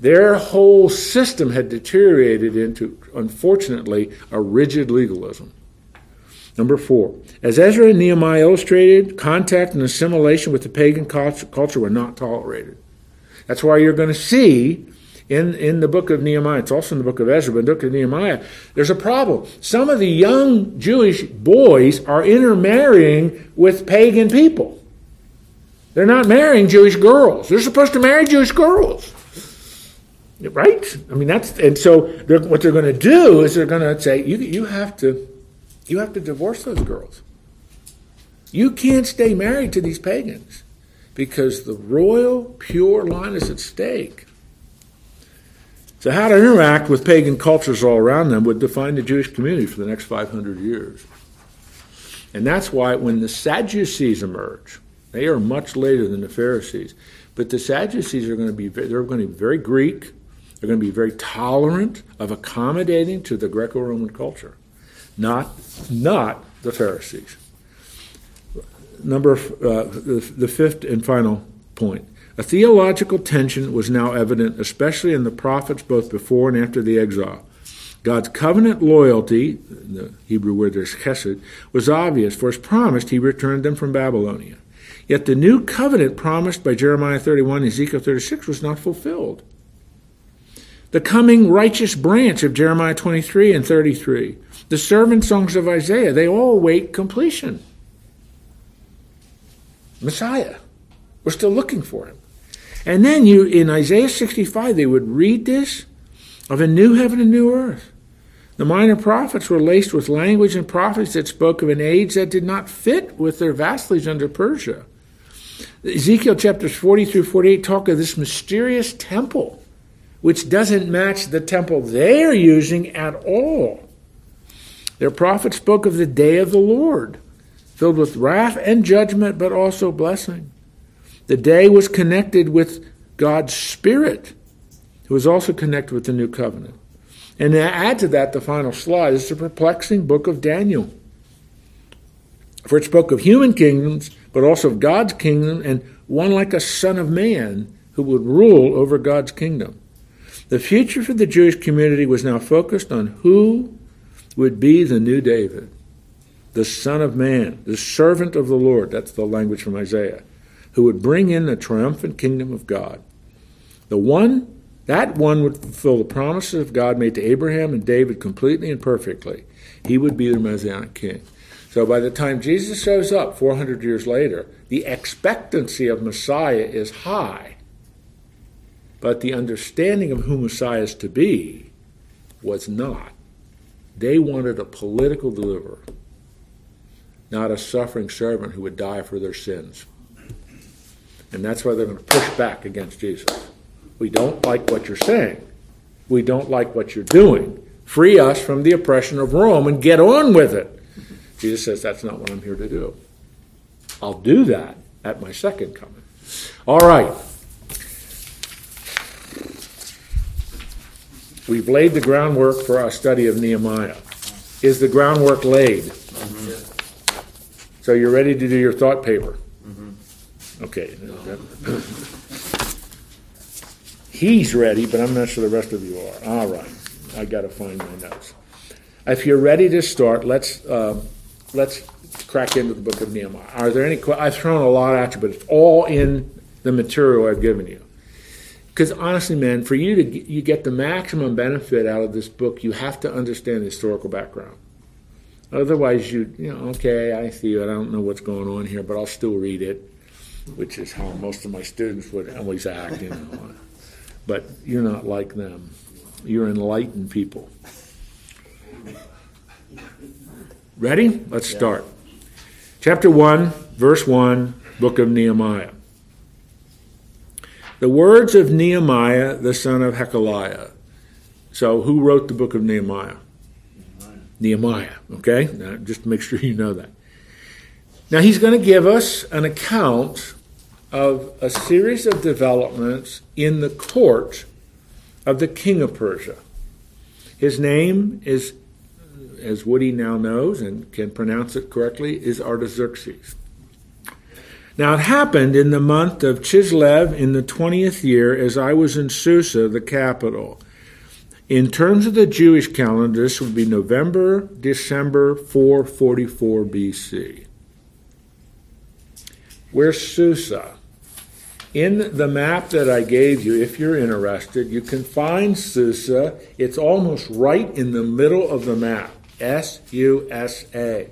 their whole system had deteriorated into, unfortunately, a rigid legalism. Number four, as Ezra and Nehemiah illustrated, contact and assimilation with the pagan culture were not tolerated. That's why you're going to see in, in the book of Nehemiah, it's also in the book of Ezra, but in the book of Nehemiah, there's a problem. Some of the young Jewish boys are intermarrying with pagan people. They're not marrying Jewish girls. They're supposed to marry Jewish girls. Right? I mean, that's, and so they're, what they're going to do is they're going to say, you, you have to, you have to divorce those girls. You can't stay married to these pagans because the royal pure line is at stake. So how to interact with pagan cultures all around them would define the Jewish community for the next five hundred years. And that's why when the Sadducees emerge, they are much later than the Pharisees, but the Sadducees are going to be they're going to be very Greek, they're going to be very tolerant of accommodating to the Greco-Roman culture. Not, not the Pharisees. Number uh, the, the fifth and final point. A theological tension was now evident, especially in the prophets both before and after the exile. God's covenant loyalty, the Hebrew word is chesed, was obvious, for as promised he returned them from Babylonia. Yet the new covenant promised by Jeremiah thirty-one and Ezekiel thirty-six was not fulfilled. The coming righteous branch of Jeremiah twenty-three and thirty-three, the servant songs of Isaiah, they all await completion. Messiah. We're still looking for him. And then you, in Isaiah sixty-five, they would read this, of a new heaven and new earth. The minor prophets were laced with language and prophecies that spoke of an age that did not fit with their vassalage under Persia. Ezekiel chapters forty through forty-eight talk of this mysterious temple, which doesn't match the temple they're using at all. Their prophet spoke of the day of the Lord, filled with wrath and judgment, but also blessing. The day was connected with God's Spirit, who was also connected with the new covenant. And to add to that, the final slide is the perplexing book of Daniel. For it spoke of human kingdoms, but also of God's kingdom, and one like a son of man who would rule over God's kingdom. The future for the Jewish community was now focused on who would be the new David, the son of man, the servant of the Lord. That's the language from Isaiah. Who would bring in the triumphant kingdom of God. The one, that one would fulfill the promises of God made to Abraham and David completely and perfectly. He would be the Messianic king. So by the time Jesus shows up four hundred years later, the expectancy of Messiah is high, but the understanding of who Messiah is to be was not. They wanted a political deliverer, not a suffering servant who would die for their sins. And that's why they're going to push back against Jesus. We don't like what you're saying. We don't like what you're doing. Free us from the oppression of Rome and get on with it. Jesus says, that's not what I'm here to do. I'll do that at my second coming. All right. We've laid the groundwork for our study of Nehemiah. Is the groundwork laid? Mm-hmm. So you're ready to do your thought paper. Okay. He's ready, but I'm not sure the rest of you are. All right. I got to find my notes. If you're ready to start, let's uh, let's crack into the book of Nehemiah. Are there any? I've thrown a lot at you, but it's all in the material I've given you. Because honestly, man, for you to get, you get the maximum benefit out of this book, you have to understand the historical background. Otherwise, you you know, okay, I see you. I don't know what's going on here, but I'll still read it. Which is how most of my students would always act, you know. But you're not like them. You're enlightened people. Ready? Let's yeah. start. Chapter one, verse one, book of Nehemiah. The words of Nehemiah, the son of Hekeliah. So who wrote the book of Nehemiah? Nehemiah. Nehemiah, okay? Now, just to make sure you know that. Now he's going to give us an account of a series of developments in the court of the king of Persia. His name is, as Woody now knows and can pronounce it correctly, is Artaxerxes. Now it happened in the month of Chislev in the twentieth year, as I was in Susa, the capital. In terms of the Jewish calendar, this would be November, December four forty-four B C. Where's Susa? In the map that I gave you, if you're interested, you can find Susa. It's almost right in the middle of the map. S U S A.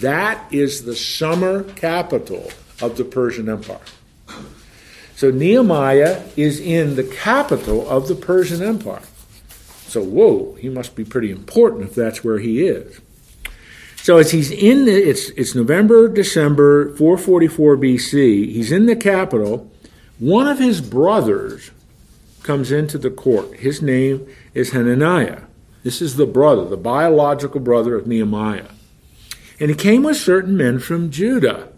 That is the summer capital of the Persian Empire. So Nehemiah is in the capital of the Persian Empire. So, whoa, he must be pretty important if that's where he is. So as he's in, the, it's, it's November, December, four forty-four B C, he's in the capital. One of his brothers comes into the court. His name is Hananiah. This is the brother, the biological brother of Nehemiah. And he came with certain men from Judah.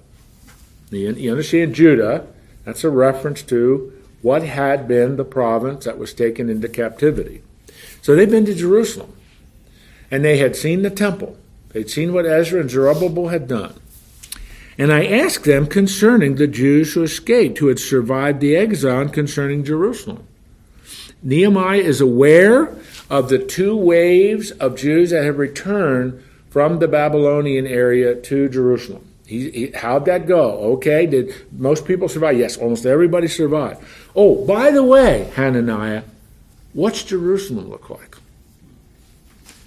You understand Judah, that's a reference to what had been the province that was taken into captivity. So they've been to Jerusalem, and they had seen the temple. They'd seen what Ezra and Zerubbabel had done. And I asked them concerning the Jews who escaped, who had survived the exile, and concerning Jerusalem. Nehemiah is aware of the two waves of Jews that have returned from the Babylonian area to Jerusalem. He, he, how'd that go? Okay, did most people survive? Yes, almost everybody survived. Oh, by the way, Hananiah, what's Jerusalem look like?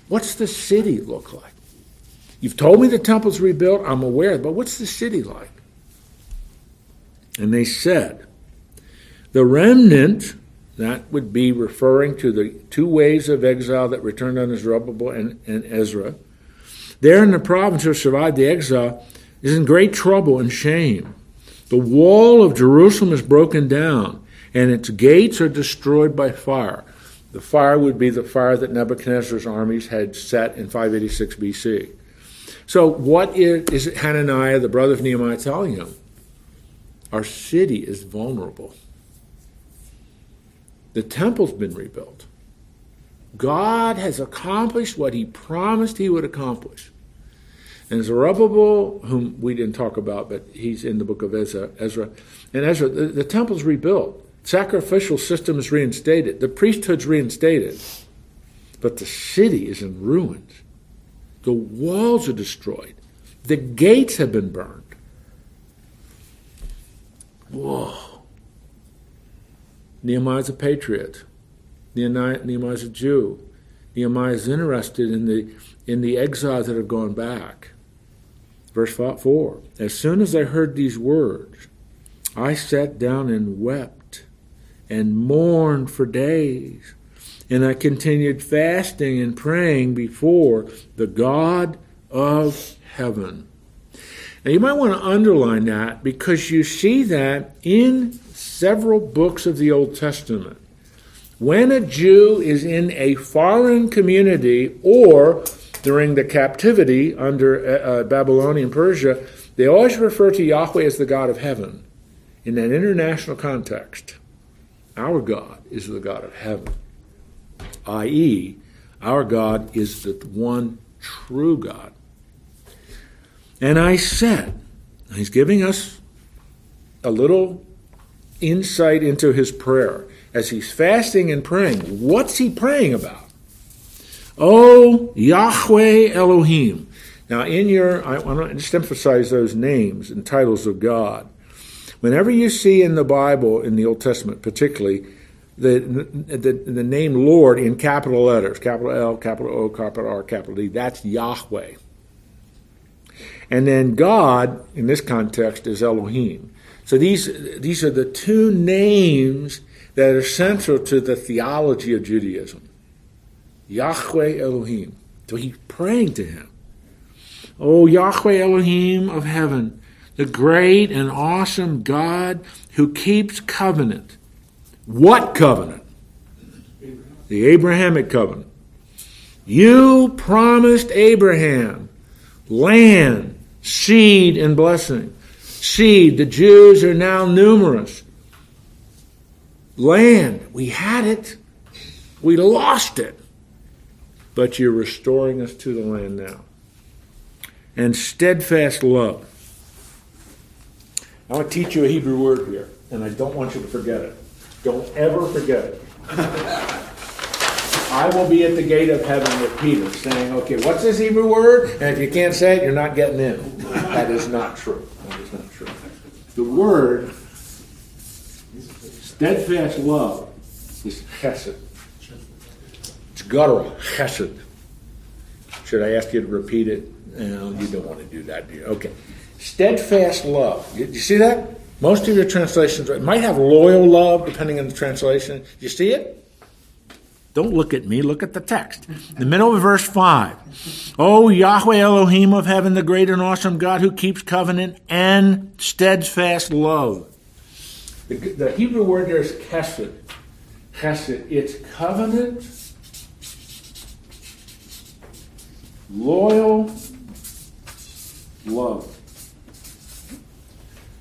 What's the city look like? You've told me the temple's rebuilt, I'm aware, but what's the city like? And they said, the remnant, that would be referring to the two waves of exile that returned under Zerubbabel and, and Ezra, there in the province who survived the exile, is in great trouble and shame. The wall of Jerusalem is broken down, and its gates are destroyed by fire. The fire would be the fire that Nebuchadnezzar's armies had set in five eighty-six B C. So what is, is Hananiah, the brother of Nehemiah, telling him? Our city is vulnerable. The temple's been rebuilt. God has accomplished what he promised he would accomplish. And Zerubbabel, whom we didn't talk about, but he's in the book of Ezra, Ezra. and Ezra, the, the temple's rebuilt. Sacrificial system is reinstated. The priesthood's reinstated. But the city is in ruins. The walls are destroyed. The gates have been burned. Whoa. Nehemiah's a patriot. Nehemiah's a Jew. Nehemiah's interested in the, in the exiles that have gone back. Verse four, as soon as I heard these words, I sat down and wept and mourned for days, and I continued fasting and praying before the God of heaven. Now you might want to underline that, because you see that in several books of the Old Testament. When a Jew is in a foreign community, or during the captivity under uh, Babylonian Persia, they always refer to Yahweh as the God of heaven in an international context. Our God is the God of heaven, that is, our God is the one true God. And I said, he's giving us a little insight into his prayer as he's fasting and praying. What's he praying about? Oh, Yahweh Elohim. Now, in your, I want to just emphasize those names and titles of God. Whenever you see in the Bible, in the Old Testament particularly, the the, the name Lord in capital letters, capital L, capital O, capital R, capital D, that's Yahweh. And then God, in this context, is Elohim. So these these are the two names that are central to the theology of Judaism. Yahweh Elohim. So he's praying to him. Oh, Yahweh Elohim of heaven, the great and awesome God who keeps covenant. What covenant? Abraham. The Abrahamic covenant. You promised Abraham land, seed, and blessing. Seed, the Jews are now numerous. Land, we had it. We lost it. But you're restoring us to the land now. And steadfast love. I want to teach you a Hebrew word here, and I don't want you to forget it. Don't ever forget it. I will be at the gate of heaven with Peter, saying, okay, what's this Hebrew word? And if you can't say it, you're not getting in. That is not true. That is not true. The word, steadfast love, is chesed. It's guttural, chesed. Should I ask you to repeat it? No, you don't want to do that, do you? Okay. Steadfast love. You, you see that? Most of your translations it might have loyal love, depending on the translation. You see it? Don't look at me. Look at the text. The middle of verse five. O Yahweh Elohim of heaven, the great and awesome God who keeps covenant and steadfast love. The, the Hebrew word there is chesed. Chesed. It's covenant, loyal love.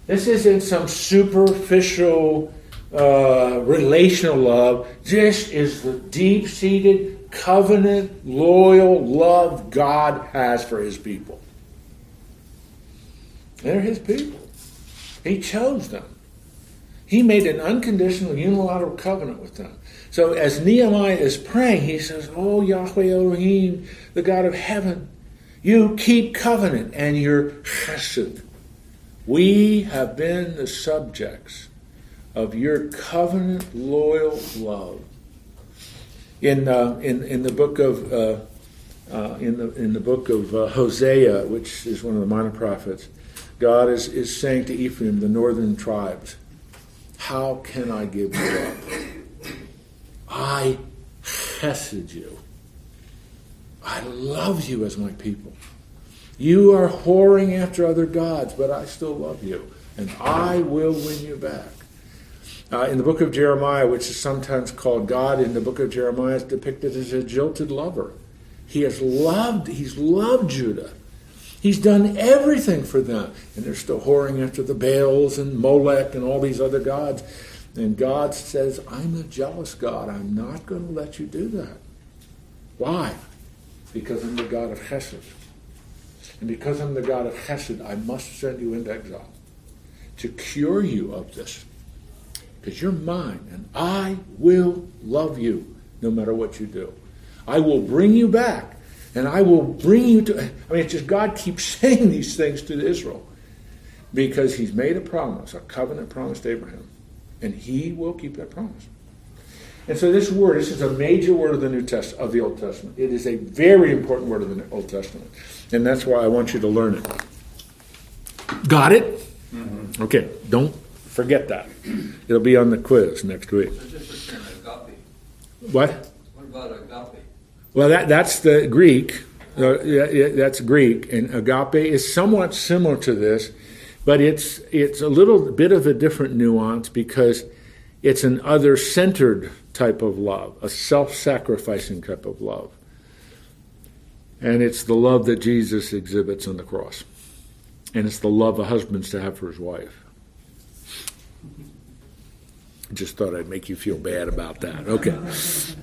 This isn't some superficial uh, relational love. This is the deep-seated, covenant, loyal love God has for his people. They're his people. He chose them. He made an unconditional, unilateral covenant with them. So as Nehemiah is praying, he says, Oh, Yahweh Elohim, the God of heaven, you keep covenant and your chesed. We have been the subjects of your covenant loyal love. In uh, in in the book of uh, uh, in the in the book of uh, Hosea, which is one of the minor prophets, God is, is saying to Ephraim, the northern tribes, "How can I give you up? I chesed you. I love you as my people. You are whoring after other gods, but I still love you, and I will win you back." Uh, in the book of Jeremiah, which is sometimes called God, in the book of Jeremiah is depicted as a jilted lover. He has loved, he's loved Judah. He's done everything for them, and they're still whoring after the Baals and Molech and all these other gods. And God says, I'm a jealous God. I'm not going to let you do that. Why? Because I'm the God of chesed. And because I'm the God of chesed, I must send you into exile to cure you of this. Because you're mine, and I will love you no matter what you do. I will bring you back, and I will bring you to... I mean, it's just God keeps saying these things to Israel because he's made a promise, a covenant promise to Abraham, and he will keep that promise. And so this word, this is a major word of the New Test of the Old Testament. It is a very important word of the Old Testament, and that's why I want you to learn it. Got it? Mm-hmm. Okay, don't forget that. It'll be on the quiz next week. What? What about agape? Well, that that's the Greek. Uh, that's Greek, and agape is somewhat similar to this, but it's it's a little bit of a different nuance because it's an other-centered type of love, a self-sacrificing type of love. And it's the love that Jesus exhibits on the cross. And it's the love a husband's to have for his wife. Just thought I'd make you feel bad about that. Okay. Was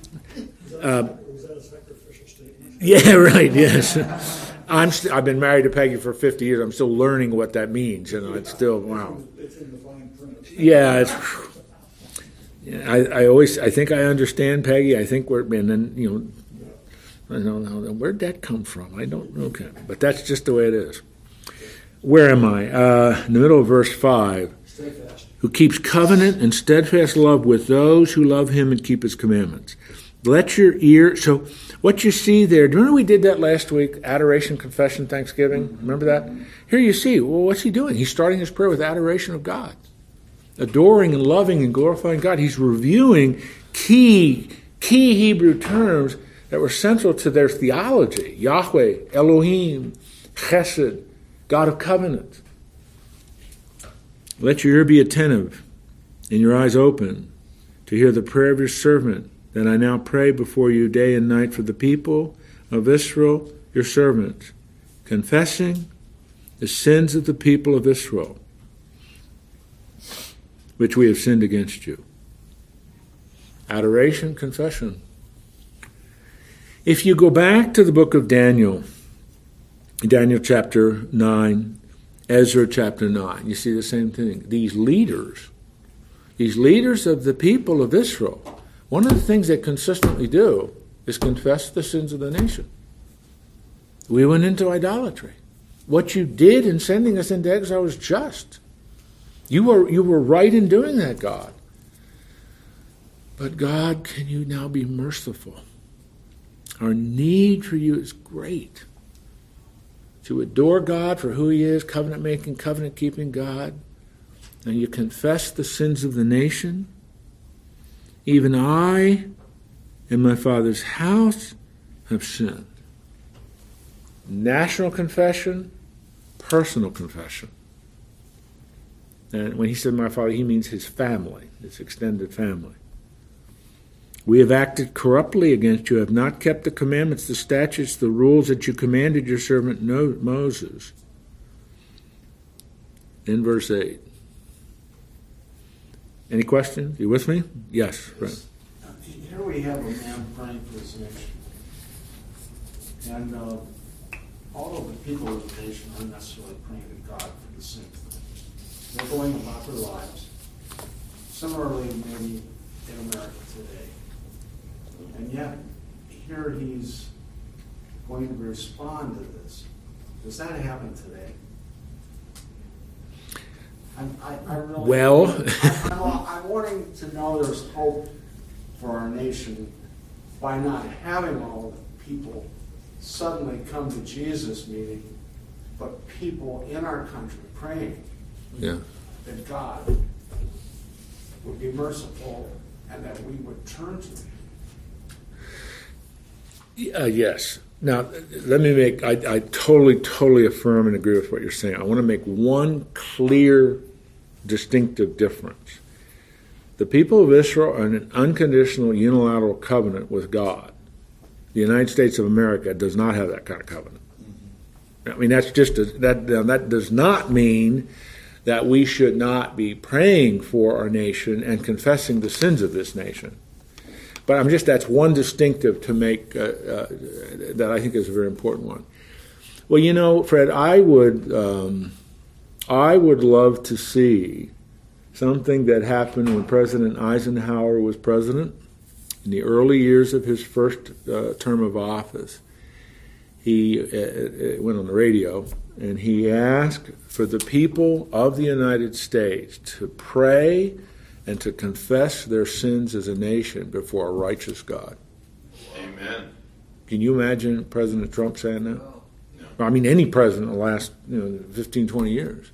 that a, um, was that a sacrificial statement? Yeah, right, yes. I'm st- I've been married to Peggy for fifty years. I'm still learning what that means. You know, it's still, wow. It's in the fine print. Yeah, it's... I, I always, I think I understand, Peggy. I think we're, and then, you know, I don't know, where'd that come from? I don't, okay. But that's just the way it is. Where am I? Uh, in the middle of verse five. Steadfast. Who keeps covenant and steadfast love with those who love him and keep his commandments. Let your ear, so what you see there, do you remember we did that last week? Adoration, confession, thanksgiving. Mm-hmm. Remember that? Mm-hmm. Here you see, well, what's he doing? He's starting his prayer with adoration of God. Adoring and loving and glorifying God. He's reviewing key key Hebrew terms that were central to their theology. Yahweh, Elohim, chesed, God of covenant. Let your ear be attentive and your eyes open to hear the prayer of your servant that I now pray before you day and night for the people of Israel, your servant, confessing the sins of the people of Israel, which we have sinned against you. Adoration, confession. If you go back to the book of Daniel, Daniel chapter nine, Ezra chapter nine. You see the same thing. These leaders, these leaders of the people of Israel, one of the things they consistently do is confess the sins of the nation. We went into idolatry. What you did in sending us into exile was just. You were, you were right in doing that, God. But God, can you now be merciful? Our need for you is great. To adore God for who he is, covenant-making, covenant-keeping God, and you confess the sins of the nation. Even I and my Father's house have sinned. National confession, personal confession. And when he said my Father, he means his family, his extended family. We have acted corruptly against you, have not kept the commandments, the statutes, the rules that you commanded your servant Moses. In verse eight. Any questions? You with me? Yes. Yes. Here we have a man praying for his nation. And uh, all of the people of the nation aren't necessarily praying to God for the same thing. They're going about their lives. Similarly, maybe in America today. And yet, here he's going to respond to this. Does that happen today? I'm, I, I really well, I'm, I'm, I'm wanting to know there's hope for our nation by not having all the people suddenly come to Jesus meeting, but people in our country praying yeah. that God would be merciful and that we would turn to him. Uh, yes. Now, let me make, I, I totally, totally affirm and agree with what you're saying. I want to make one clear, distinctive difference. The people of Israel are in an unconditional, unilateral covenant with God. The United States of America does not have that kind of covenant. I mean, that's just, a, that that does not mean that we should not be praying for our nation and confessing the sins of this nation. But I'm just, that's one distinctive to make uh, uh, that I think is a very important one. Well, you know, Fred, I would, um, I would love to see something that happened when President Eisenhower was president in the early years of his first uh, term of office. He uh, went on the radio and he asked for the people of the United States to pray and to confess their sins as a nation before a righteous God. Amen. Can you imagine President Trump saying that? No. I mean, any president in the last you know, fifteen, twenty years.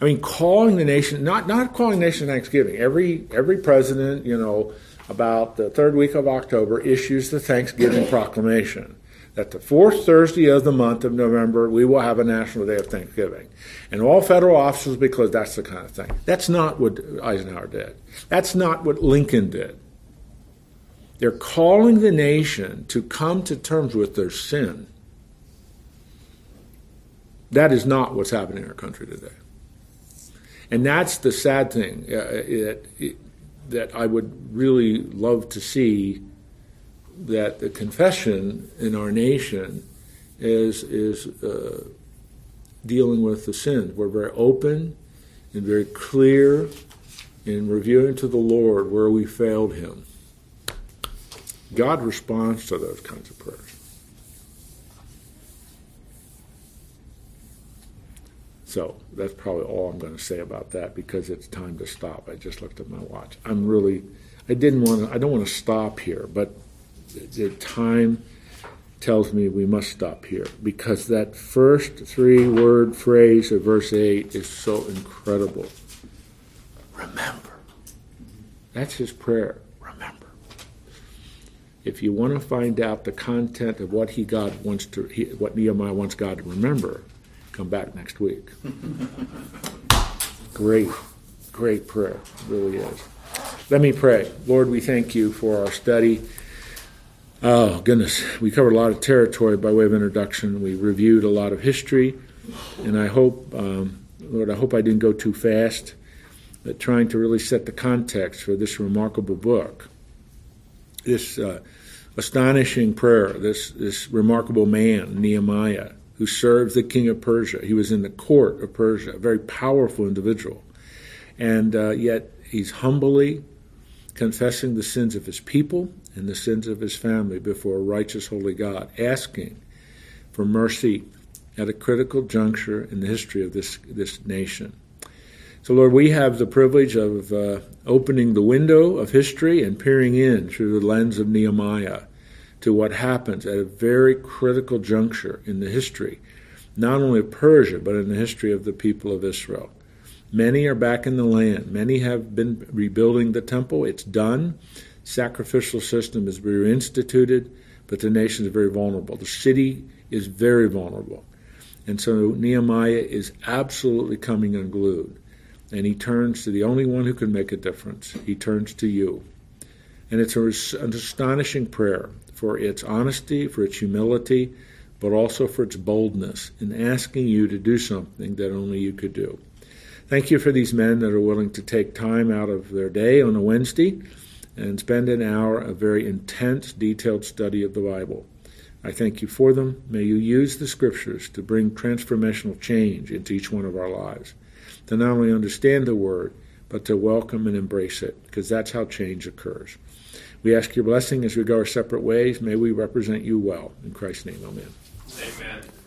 I mean, calling the nation, not not calling the nation Thanksgiving. Every every president, you know, about the third week of October issues the Thanksgiving proclamation that the fourth Thursday of the month of November, we will have a National Day of Thanksgiving. And all federal offices will be closed. That's the kind of thing. That's not what Eisenhower did. That's not what Lincoln did. They're calling the nation to come to terms with their sin. That is not what's happening in our country today. And that's the sad thing uh, it, it, that I would really love to see, that the confession in our nation is is uh, dealing with the sin. We're very open and very clear in reviewing to the Lord where we failed him. God responds to those kinds of prayers. So that's probably all I'm going to say about that because it's time to stop. I just looked at my watch. I'm really, I didn't want to, I don't want to stop here, but the time tells me we must stop here because that first three-word phrase of verse eight is so incredible. Remember. That's his prayer. Remember. If you want to find out the content of what he God wants to, he, what Nehemiah wants God to remember, come back next week. Great, great prayer. It really is. Let me pray. Lord, we thank you for our study. Oh, goodness. We covered a lot of territory by way of introduction. We reviewed a lot of history. And I hope, um, Lord, I hope I didn't go too fast at trying to really set the context for this remarkable book, this uh, astonishing prayer, this, this remarkable man, Nehemiah, who served the king of Persia. He was in the court of Persia, a very powerful individual. And uh, yet he's humbly confessing the sins of his people and the sins of his family before a righteous, holy God, asking for mercy at a critical juncture in the history of this, this nation. So, Lord, we have the privilege of uh, opening the window of history and peering in through the lens of Nehemiah to what happens at a very critical juncture in the history, not only of Persia, but in the history of the people of Israel. Many are back in the land. Many have been rebuilding the temple. It's done. Sacrificial system is reinstituted, but the nation is very vulnerable. The city is very vulnerable. And so Nehemiah is absolutely coming unglued. And he turns to the only one who can make a difference. He turns to you. And it's an astonishing prayer for its honesty, for its humility, but also for its boldness in asking you to do something that only you could do. Thank you for these men that are willing to take time out of their day on a Wednesday and spend an hour of very intense, detailed study of the Bible. I thank you for them. May you use the Scriptures to bring transformational change into each one of our lives, to not only understand the Word, but to welcome and embrace it, because that's how change occurs. We ask your blessing as we go our separate ways. May we represent you well. In Christ's name, amen. Amen.